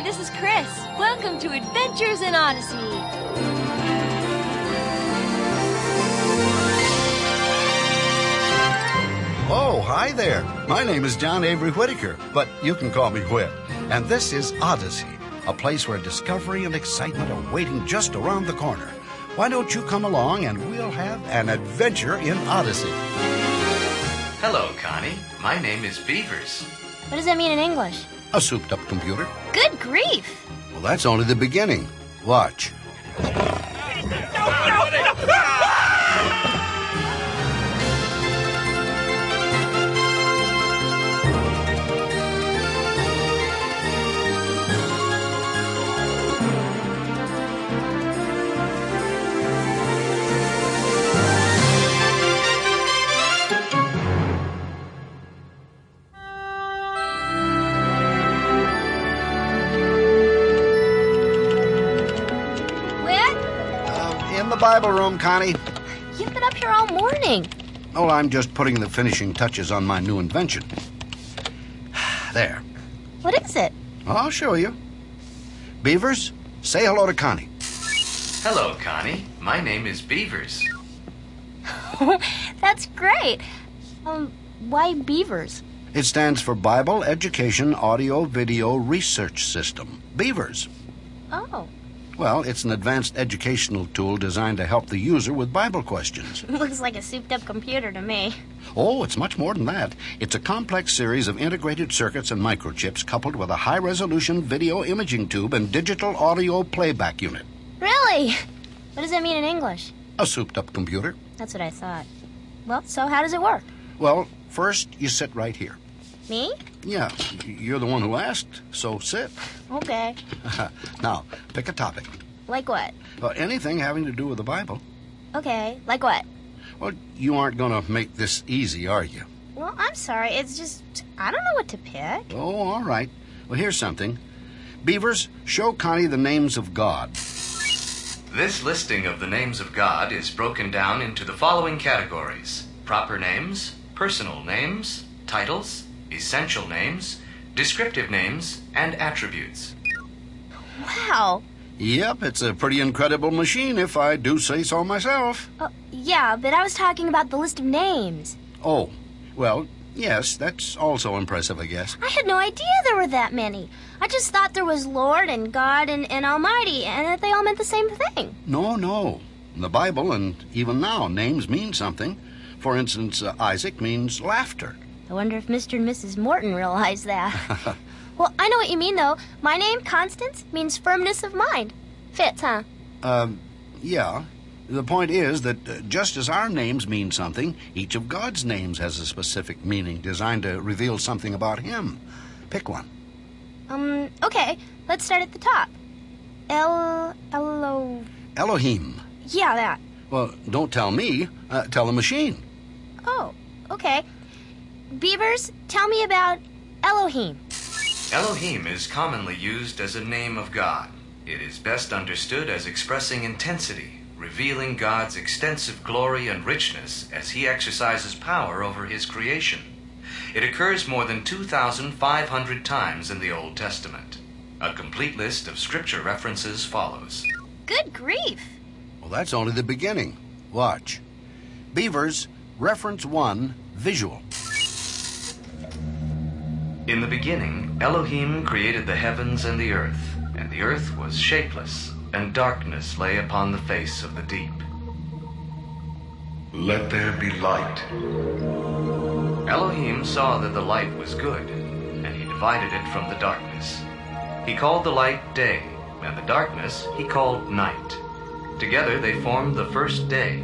Hi, this is Chris. Welcome to Adventures in Odyssey. Oh, hi there. My name is John Avery Whitaker, but you can call me Whit. And this is Odyssey, a place where discovery and excitement are waiting just around the corner. Why don't you come along and we'll have an adventure in Odyssey. Hello, Connie. My name is Beavers. What does that mean in English? A souped-up computer. Good grief. Well, that's only the beginning. Watch. No! Bible room, Connie. You've been up here all morning. Oh, I'm just putting the finishing touches on my new invention. There. What is it? I'll show you. Beavers, say hello to Connie. Hello, Connie. My name is Beavers. That's great. Why Beavers? It stands for Bible Education Audio Video Research System. Beavers. Oh. Well, it's an advanced educational tool designed to help the user with Bible questions. Looks like a souped-up computer to me. Oh, it's much more than that. It's a complex series of integrated circuits and microchips coupled with a high-resolution video imaging tube and digital audio playback unit. Really? What does that mean in English? A souped-up computer. That's what I thought. Well, so how does it work? Well, first, you sit right here. Me? Yeah, you're the one who asked, so sit. Okay. Now, pick a topic. Like what? Anything having to do with the Bible. Okay, like what? Well, you aren't going to make this easy, are you? Well, I'm sorry, it's just, I don't know what to pick. Oh, all right. Well, here's something. Beavers, show Connie the names of God. This listing of the names of God is broken down into the following categories. Proper names, personal names, titles, essential names, descriptive names, and attributes. Wow. Yep, it's a pretty incredible machine, if I do say so myself. Yeah, but I was talking about the list of names. Oh, well, yes, that's also impressive, I guess. I had no idea there were that many. I just thought there was Lord and God and Almighty, and that they all meant the same thing. No. In the Bible, and even now, names mean something. For instance, Isaac means laughter. I wonder if Mr. and Mrs. Morton realize that. Well, I know what you mean, though. My name, Constance, means firmness of mind. Fits, huh? Yeah. The point is that just as our names mean something, each of God's names has a specific meaning designed to reveal something about Him. Pick one. Okay. Let's start at the top. Elohim. Yeah, that. Well, don't tell me. Tell the machine. Oh, okay. Beavers, tell me about Elohim. Elohim is commonly used as a name of God. It is best understood as expressing intensity, revealing God's extensive glory and richness as He exercises power over His creation. It occurs more than 2,500 times in the Old Testament. A complete list of scripture references follows. Good grief! Well, that's only the beginning. Watch. Beavers, reference 1, visual. In the beginning, Elohim created the heavens and the earth was shapeless, and darkness lay upon the face of the deep. Let there be light. Elohim saw that the light was good, and He divided it from the darkness. He called the light day, and the darkness He called night. Together they formed the first day.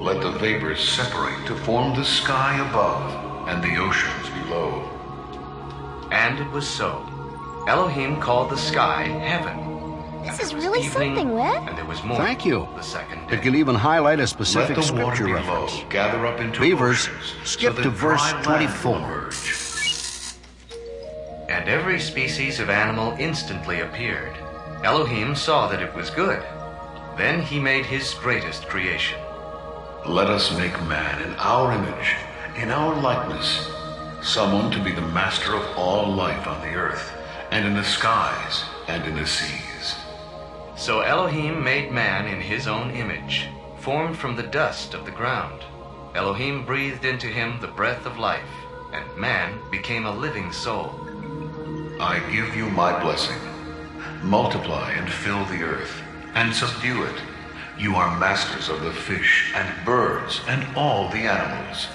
Let the vapors separate to form the sky above and the oceans below. And it was so. Elohim called the sky heaven. This is really something, Whit. And there was more. Thank you. The second day. It can even highlight a specific scripture reference. Gather up into Beavers, skip to verse 24. And every species of animal instantly appeared. Elohim saw that it was good. Then He made His greatest creation. Let us make man in our image, in our likeness, someone to be the master of all life on the earth, and in the skies, and in the seas. So Elohim made man in his own image, formed from the dust of the ground. Elohim breathed into him the breath of life, and man became a living soul. I give you my blessing. Multiply and fill the earth, and subdue it. You are masters of the fish and birds and all the animals.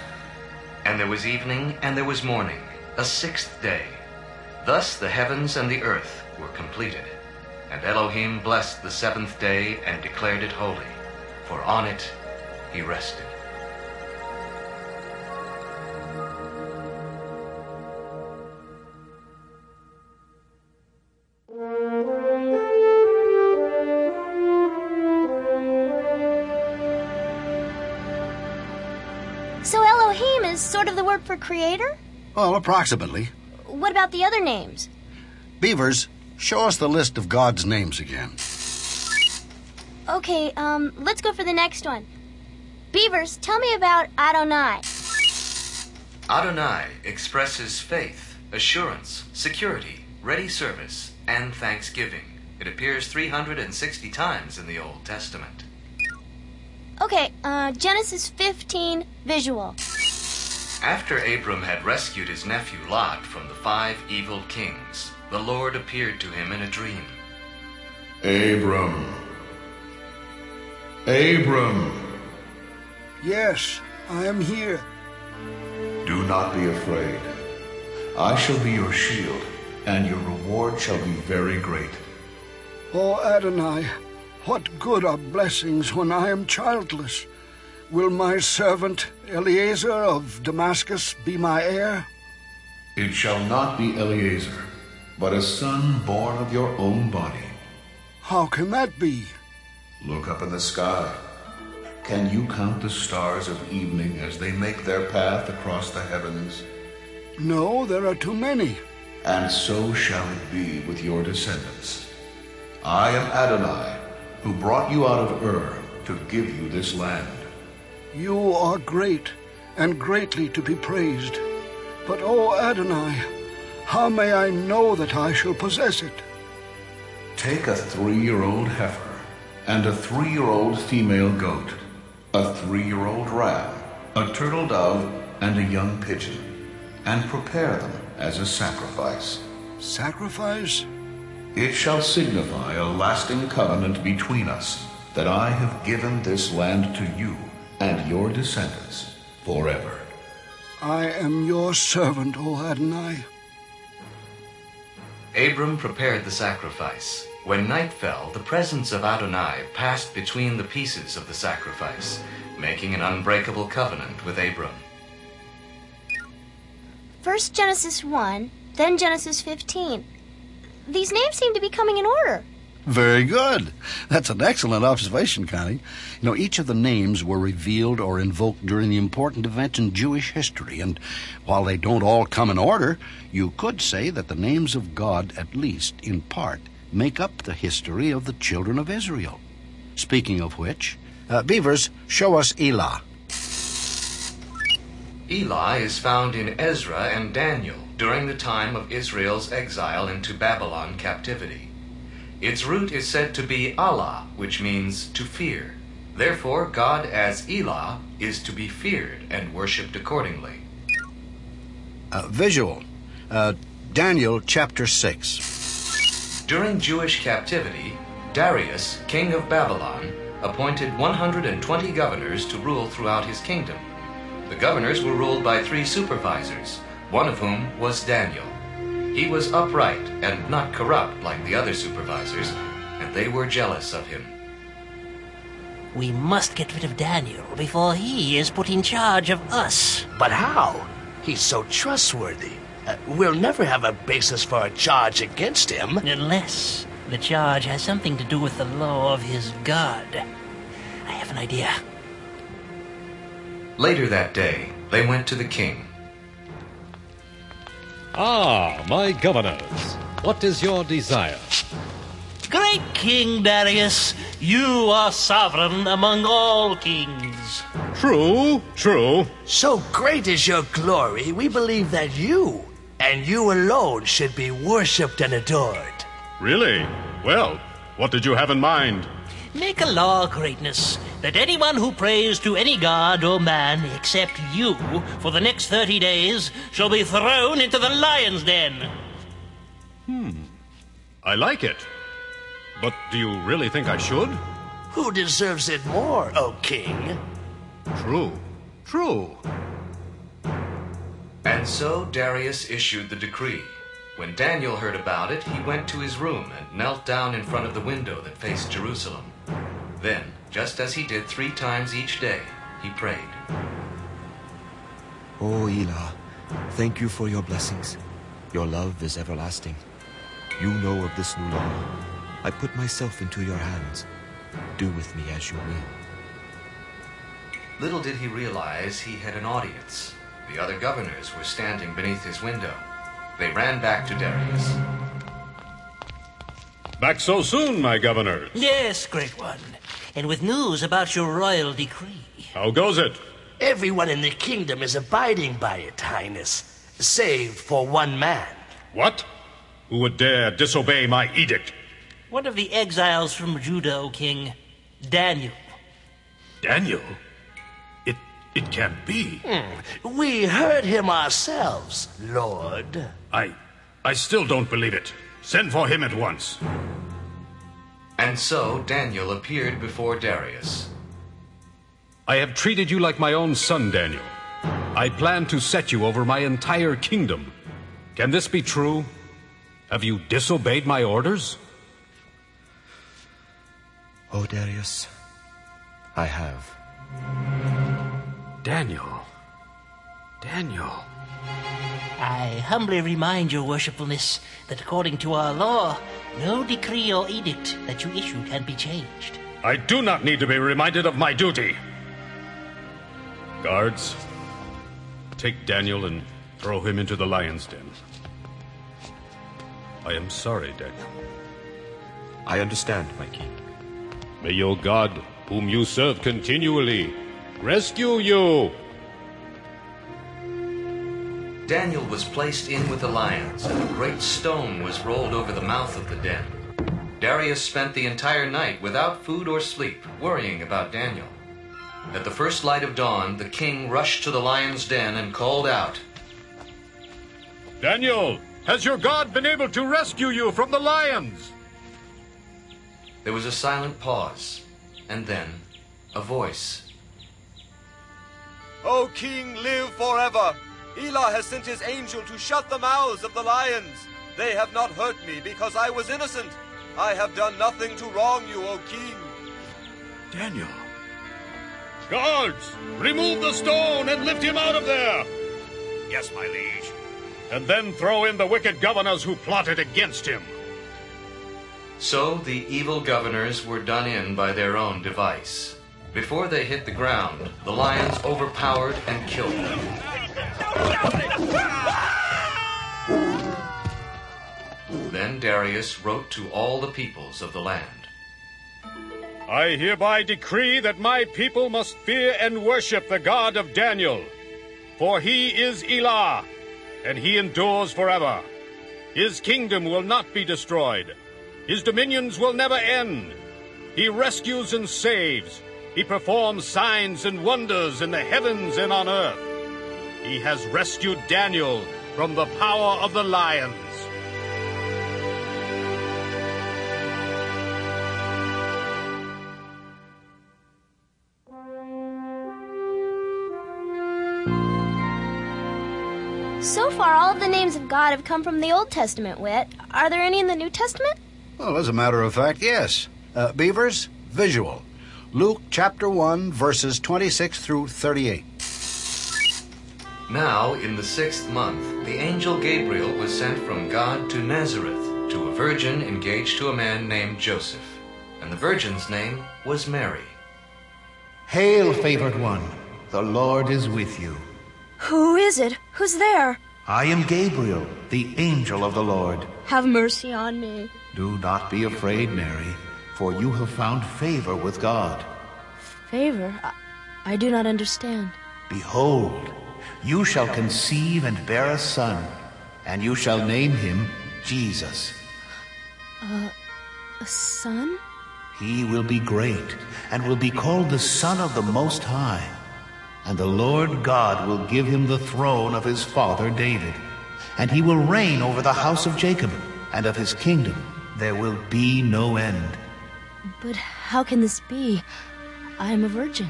And there was evening and there was morning, a sixth day. Thus the heavens and the earth were completed. And Elohim blessed the seventh day and declared it holy, for on it he rested. Sort of the word for creator? Well, approximately. What about the other names? Beavers, show us the list of God's names again. Okay, let's go for the next one. Beavers, tell me about Adonai. Adonai expresses faith, assurance, security, ready service, and thanksgiving. It appears 360 times in the Old Testament. Okay, Genesis 15, visual. After Abram had rescued his nephew Lot from the five evil kings, the Lord appeared to him in a dream. Abram. Abram. Yes, I am here. Do not be afraid. I shall be your shield, and your reward shall be very great. O Adonai, what good are blessings when I am childless? Will my servant Eliezer of Damascus be my heir? It shall not be Eliezer, but a son born of your own body. How can that be? Look up in the sky. Can you count the stars of evening as they make their path across the heavens? No, there are too many. And so shall it be with your descendants. I am Adonai, who brought you out of Ur to give you this land. You are great, and greatly to be praised. But, O Adonai, how may I know that I shall possess it? Take a 3-year-old heifer, and a 3-year-old female goat, a 3-year-old ram, a turtle dove, and a young pigeon, and prepare them as a sacrifice. Sacrifice? It shall signify a lasting covenant between us, that I have given this land to you and your descendants forever. I am your servant, O Adonai. Abram prepared the sacrifice. When night fell, the presence of Adonai passed between the pieces of the sacrifice, making an unbreakable covenant with Abram. First Genesis 1, then Genesis 15. These names seem to be coming in order. Very good. That's an excellent observation, Connie. You know, each of the names were revealed or invoked during the important events in Jewish history, and while they don't all come in order, you could say that the names of God, at least in part, make up the history of the children of Israel. Speaking of which, Beavers, show us Elah. Elah is found in Ezra and Daniel during the time of Israel's exile into Babylon captivity. Its root is said to be Allah, which means to fear. Therefore, God as Elah is to be feared and worshipped accordingly. Visual. Daniel chapter 6. During Jewish captivity, Darius, king of Babylon, appointed 120 governors to rule throughout his kingdom. The governors were ruled by 3 supervisors, one of whom was Daniel. He was upright and not corrupt like the other supervisors, and they were jealous of him. We must get rid of Daniel before he is put in charge of us. But how? He's so trustworthy. We'll never have a basis for a charge against him. Unless the charge has something to do with the law of his God. I have an idea. Later that day, they went to the king. Ah, my governors, what is your desire? Great King Darius, you are sovereign among all kings. True, true. So great is your glory, we believe that you, and you alone should be worshipped and adored. Really? Well, what did you have in mind? Make a law, greatness, that anyone who prays to any god or man except you for the next 30 days shall be thrown into the lion's den. I like it. But do you really think I should? Who deserves it more, O king? True, true. And so Darius issued the decree. When Daniel heard about it, he went to his room and knelt down in front of the window that faced Jerusalem. Then, just as he did 3 times each day, he prayed. O Elah, thank you for your blessings. Your love is everlasting. You know of this new law. I put myself into your hands. Do with me as you will. Little did he realize he had an audience. The other governors were standing beneath his window. They ran back to Darius. Back so soon, my governors? Yes, great one. And with news about your royal decree. How goes it? Everyone in the kingdom is abiding by it, Highness, save for one man. What? Who would dare disobey my edict? One of the exiles from Judah, O king. Daniel. Daniel? It can't be. We heard him ourselves, Lord. I still don't believe it. Send for him at once. And so Daniel appeared before Darius. I have treated you like my own son, Daniel. I plan to set you over my entire kingdom. Can this be true? Have you disobeyed my orders? Oh, Darius, I have. Daniel. I humbly remind your worshipfulness that according to our law, no decree or edict that you issue can be changed. I do not need to be reminded of my duty. Guards, take Daniel and throw him into the lion's den. I am sorry, Daniel. I understand, my king. May your God, whom you serve continually, rescue you! Daniel was placed in with the lions, and a great stone was rolled over the mouth of the den. Darius spent the entire night without food or sleep, worrying about Daniel. At the first light of dawn, the king rushed to the lion's den and called out, Daniel, has your God been able to rescue you from the lions? There was a silent pause, and then a voice. O king, live forever! Elah has sent his angel to shut the mouths of the lions. They have not hurt me because I was innocent. I have done nothing to wrong you, O king. Daniel. Guards, remove the stone and lift him out of there. Yes, my liege. And then throw in the wicked governors who plotted against him. So the evil governors were done in by their own device. Before they hit the ground, the lions overpowered and killed them. Then Darius wrote to all the peoples of the land. I hereby decree that my people must fear and worship the God of Daniel, for he is Elah, and he endures forever. His kingdom will not be destroyed. His dominions will never end. He rescues and saves. He performs signs and wonders in the heavens and on earth. He has rescued Daniel from the power of the lions. So far, all of the names of God have come from the Old Testament, Whit. Are there any in the New Testament? Well, as a matter of fact, yes. Beavers, visual. Luke chapter 1, verses 26 through 38. Now, in the 6th month, the angel Gabriel was sent from God to Nazareth to a virgin engaged to a man named Joseph, and the virgin's name was Mary. Hail, favored one, the Lord is with you. Who is it? Who's there? I am Gabriel, the angel of the Lord. Have mercy on me. Do not be afraid, Mary. For you have found favor with God. Favor? I do not understand. Behold, you shall conceive and bear a son, and you shall name him Jesus. A son? He will be great, and will be called the Son of the Most High. And the Lord God will give him the throne of his father David. And he will reign over the house of Jacob, and of his kingdom there will be no end. But how can this be? I am a virgin.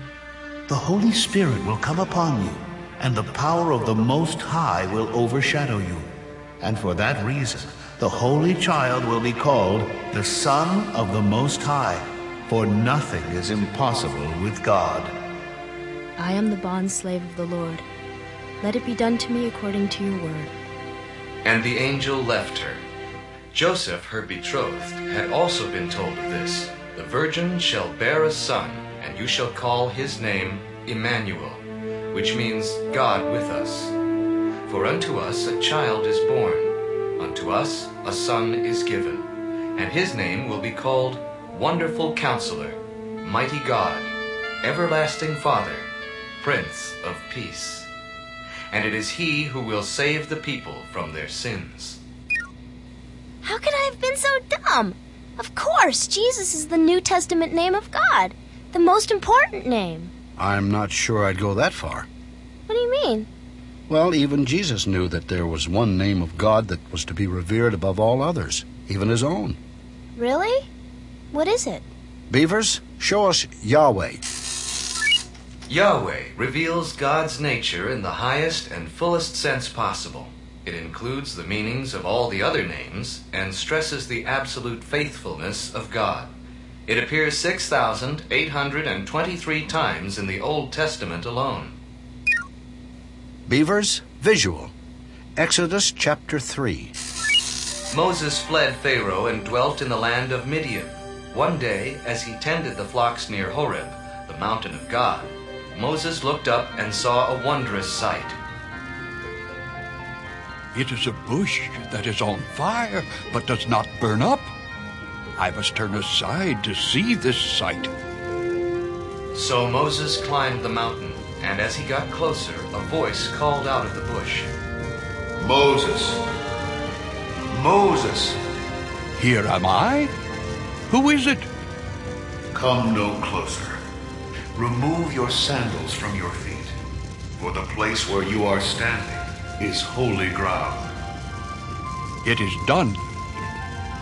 The Holy Spirit will come upon you, and the power of the Most High will overshadow you. And for that reason, the Holy Child will be called the Son of the Most High, for nothing is impossible with God. I am the bondslave of the Lord. Let it be done to me according to your word. And the angel left her. Joseph, her betrothed, had also been told of this. The virgin shall bear a son, and you shall call his name Emmanuel, which means God with us. For unto us a child is born, unto us a son is given, and his name will be called Wonderful Counselor, Mighty God, Everlasting Father, Prince of Peace. And it is he who will save the people from their sins. How could I have been so dumb? Of course, Jesus is the New Testament name of God, the most important name. I'm not sure I'd go that far. What do you mean? Well, even Jesus knew that there was one name of God that was to be revered above all others, even his own. Really? What is it? Beavers, show us Yahweh. Yahweh reveals God's nature in the highest and fullest sense possible. It includes the meanings of all the other names and stresses the absolute faithfulness of God. It appears 6,823 times in the Old Testament alone. Beavers, visual. Exodus chapter 3. Moses fled Pharaoh and dwelt in the land of Midian. One day, as he tended the flocks near Horeb, the mountain of God, Moses looked up and saw a wondrous sight. It is a bush that is on fire, but does not burn up. I must turn aside to see this sight. So Moses climbed the mountain, and as he got closer, a voice called out of the bush, "Moses! Moses!" "Here am I. Who is it?" "Come no closer. Remove your sandals from your feet, for the place where you are standing is holy ground." "It is done.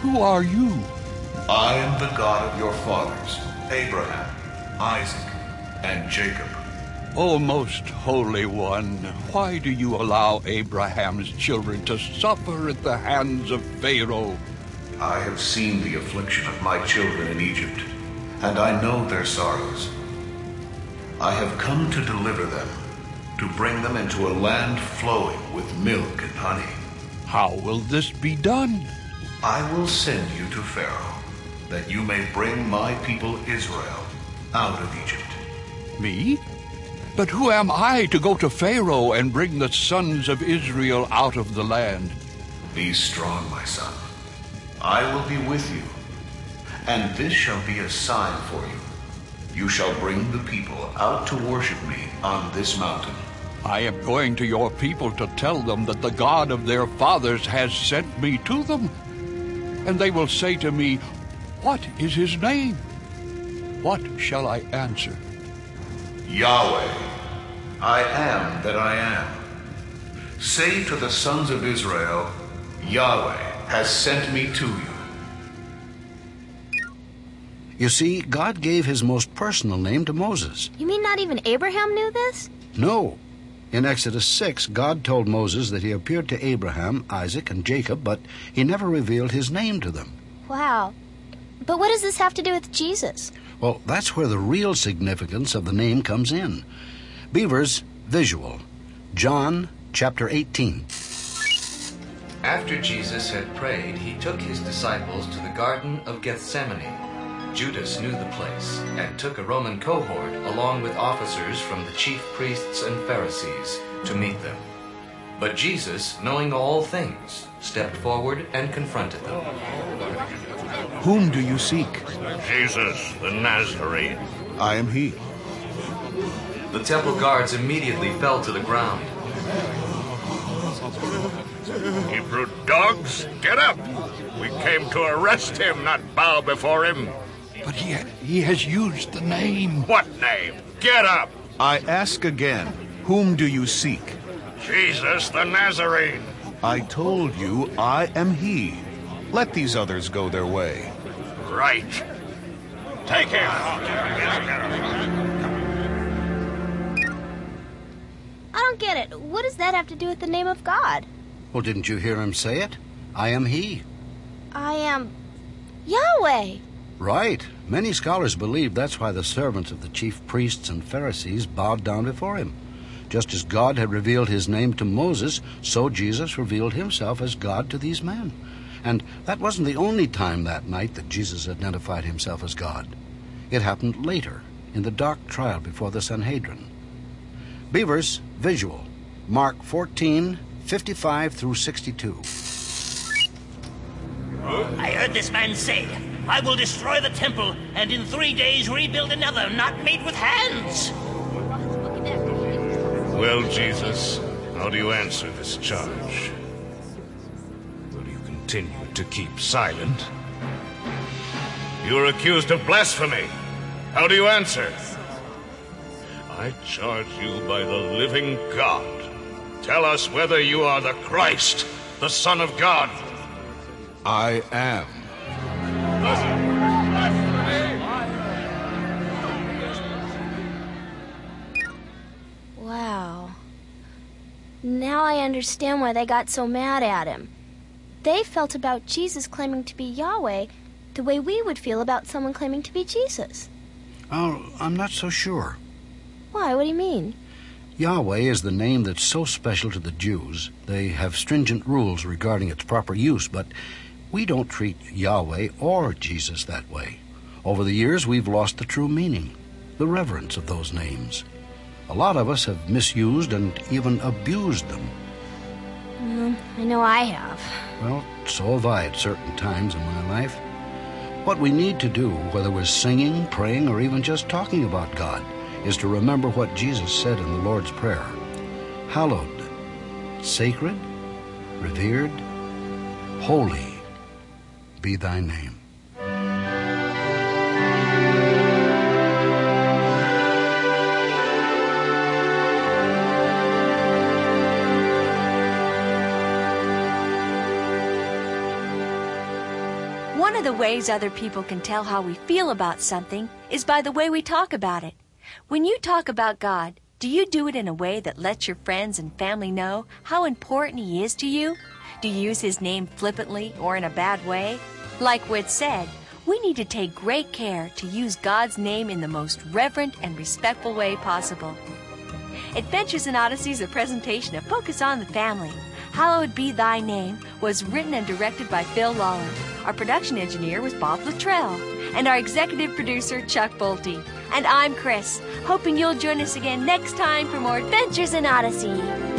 Who are you?" "I am the God of your fathers, Abraham, Isaac, and Jacob." "O Most Holy One, why do you allow Abraham's children to suffer at the hands of Pharaoh?" "I have seen the affliction of my children in Egypt, and I know their sorrows. I have come to deliver them, to bring them into a land flowing with milk and honey." "How will this be done?" "I will send you to Pharaoh, that you may bring my people Israel out of Egypt." "Me? But who am I to go to Pharaoh and bring the sons of Israel out of the land?" "Be strong, my son. I will be with you, and this shall be a sign for you. You shall bring the people out to worship me on this mountain." "I am going to your people to tell them that the God of their fathers has sent me to them. And they will say to me, 'What is his name?' What shall I answer?" "Yahweh, I am that I am. Say to the sons of Israel, 'Yahweh has sent me to you.'" You see, God gave his most personal name to Moses. You mean not even Abraham knew this? No. In Exodus 6, God told Moses that he appeared to Abraham, Isaac, and Jacob, but he never revealed his name to them. Wow. But what does this have to do with Jesus? Well, that's where the real significance of the name comes in. Beavers, visual. John chapter 18. After Jesus had prayed, he took his disciples to the Garden of Gethsemane. Judas knew the place, and took a Roman cohort along with officers from the chief priests and Pharisees to meet them. But Jesus, knowing all things, stepped forward and confronted them. "Whom do you seek?" "Jesus, the Nazarene." "I am he." The temple guards immediately fell to the ground. Hebrew dogs, get up! We came to arrest him, not bow before him. But he has used the name. What name? Get up! I ask again, whom do you seek? Jesus the Nazarene. I told you I am he. Let these others go their way. Right. Take him. I don't get it. What does that have to do with the name of God? Well, didn't you hear him say it? I am he. I am Yahweh. Right. Many scholars believe that's why the servants of the chief priests and Pharisees bowed down before him. Just as God had revealed his name to Moses, so Jesus revealed himself as God to these men. And that wasn't the only time that night that Jesus identified himself as God. It happened later, in the dark trial before the Sanhedrin. Beavers, visual. Mark 14, 55 through 62. I heard this man say, I will destroy the temple and in 3 days rebuild another not made with hands. Well, Jesus, how do you answer this charge? Will you continue to keep silent? You are accused of blasphemy. How do you answer? I charge you by the living God. Tell us whether you are the Christ, the Son of God. I am. Wow. Now I understand why they got so mad at him. They felt about Jesus claiming to be Yahweh the way we would feel about someone claiming to be Jesus. Oh, I'm not so sure. Why? What do you mean? Yahweh is the name that's so special to the Jews. They have stringent rules regarding its proper use, but we don't treat Yahweh or Jesus that way. Over the years, we've lost the true meaning, the reverence of those names. A lot of us have misused and even abused them. I know I have. Well, so have I at certain times in my life. What we need to do, whether we're singing, praying, or even just talking about God, is to remember what Jesus said in the Lord's Prayer. Hallowed, sacred, revered, holy be thy name. One of the ways other people can tell how we feel about something is by the way we talk about it. When you talk about God, do you do it in a way that lets your friends and family know how important He is to you? Do you use His name flippantly or in a bad way? Like Whit said, we need to take great care to use God's name in the most reverent and respectful way possible. Adventures in Odyssey is a presentation of Focus on the Family. Hallowed Be Thy Name was written and directed by Phil Lawler. Our production engineer was Bob Luttrell, and our executive producer, Chuck Bolte. And I'm Chris, hoping you'll join us again next time for more Adventures in Odyssey.